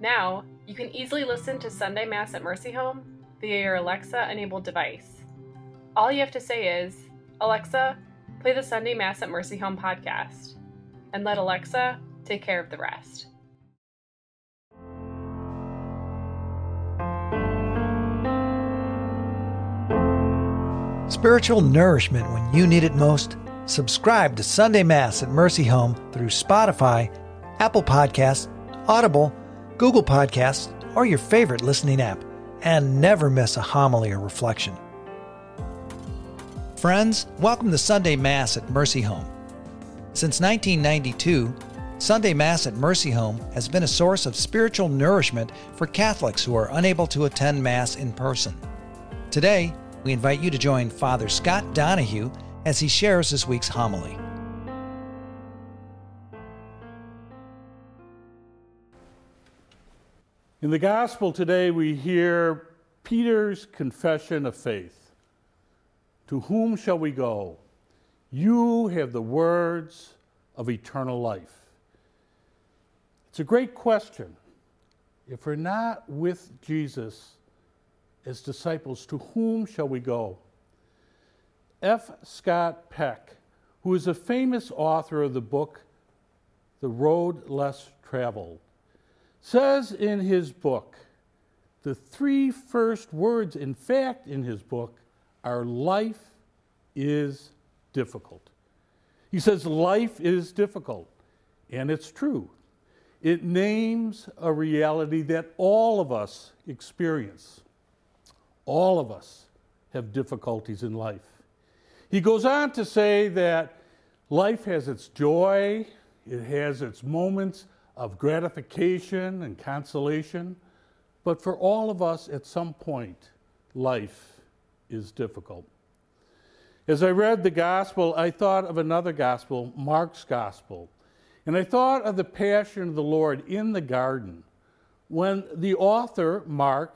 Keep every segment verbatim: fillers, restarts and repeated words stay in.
Now, you can easily listen to Sunday Mass at Mercy Home via your Alexa-enabled device. All you have to say is, "Alexa, play the Sunday Mass at Mercy Home podcast," and let Alexa take care of the rest. Spiritual nourishment when you need it most. Subscribe to Sunday Mass at Mercy Home through Spotify, Apple Podcasts, Audible, Google Podcasts, or your favorite listening app, and never miss a homily or reflection. Friends, welcome to Sunday Mass at Mercy Home. Since nineteen ninety-two, Sunday Mass at Mercy Home has been a source of spiritual nourishment for Catholics who are unable to attend Mass in person. Today, we invite you to join Father Scott Donahue as he shares this week's homily. In the Gospel today, we hear Peter's confession of faith. "To whom shall we go? You have the words of eternal life." It's a great question. If we're not with Jesus as disciples, to whom shall we go? F. Scott Peck, who is a famous author of the book The Road Less Traveled, says in his book, the three first words, in fact, in his book, are life is difficult. He says life is difficult, and it's true. It names a reality that all of us experience. All of us have difficulties in life. He goes on to say that life has its joy, it has its moments of gratification and consolation, but for all of us at some point, life is difficult. As I read the gospel, I thought of another gospel, Mark's gospel, and I thought of the passion of the Lord in the garden, when the author, Mark,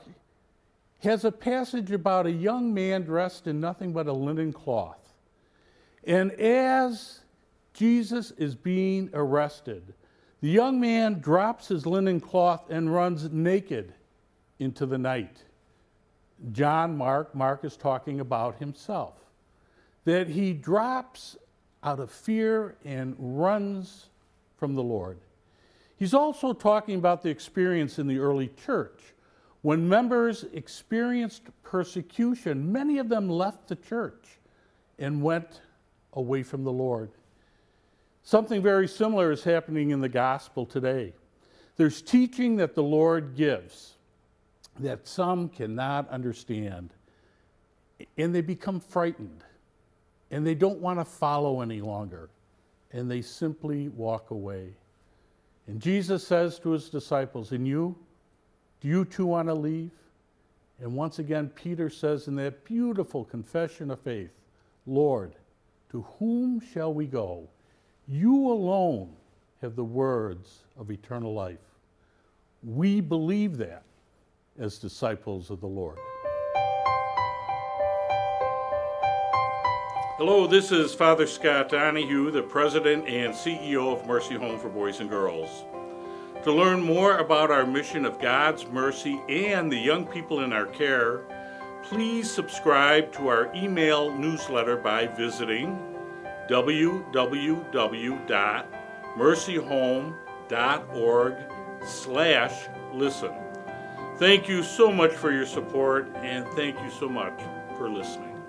has a passage about a young man dressed in nothing but a linen cloth. And as Jesus is being arrested, the young man drops his linen cloth and runs naked into the night. John Mark, Mark is talking about himself, that he drops out of fear and runs from the Lord. He's also talking about the experience in the early church. When members experienced persecution, many of them left the church and went away from the Lord. Something very similar is happening in the gospel today. There's teaching that the Lord gives that some cannot understand, and they become frightened, and they don't want to follow any longer, and they simply walk away. And Jesus says to his disciples, "And you, do you too want to leave?" And once again, Peter says in that beautiful confession of faith, "Lord, to whom shall we go? You alone have the words of eternal life." We believe that as disciples of the Lord. Hello, this is Father Scott Donahue, the President and C E O of Mercy Home for Boys and Girls. To learn more about our mission of God's mercy and the young people in our care, please subscribe to our email newsletter by visiting w w w dot mercy home dot org slash listen. Thank you so much for your support, and thank you so much for listening.